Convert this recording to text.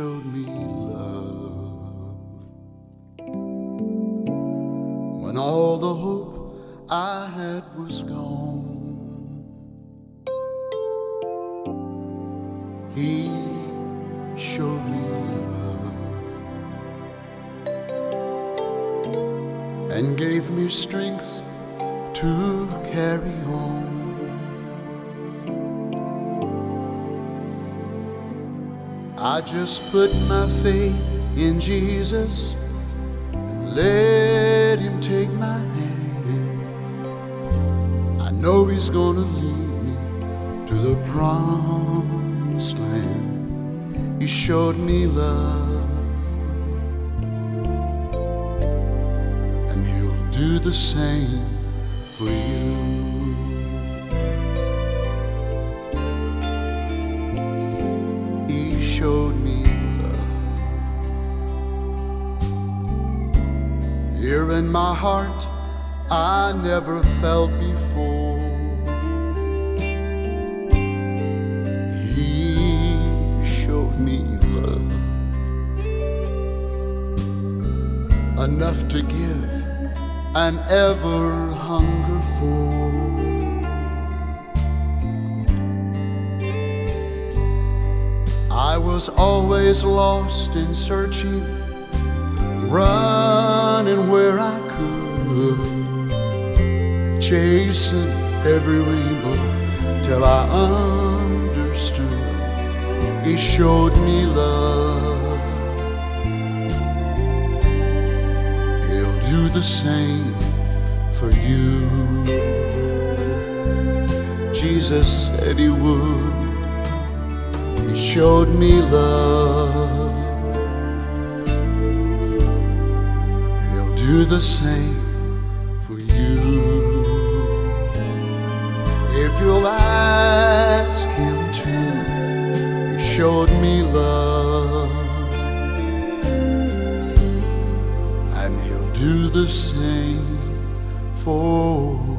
showed me love when all the hope I had was gone. He showed me love and gave me strength to carry on. I just put my faith in Jesus and let him take my hand. I know he's gonna lead me to the promised land. He showed me love and he'll do the same for you. Showed me love here in my heart I never felt before. He showed me love enough to give and ever hunger for. I was always lost and searching, running where I could, chasing every rainbow till I understood. He showed me love. He'll do the same for you. Jesus said he would. He showed me love. He'll do the same for you. If you'll ask him to, he showed me love. And he'll do the same for you.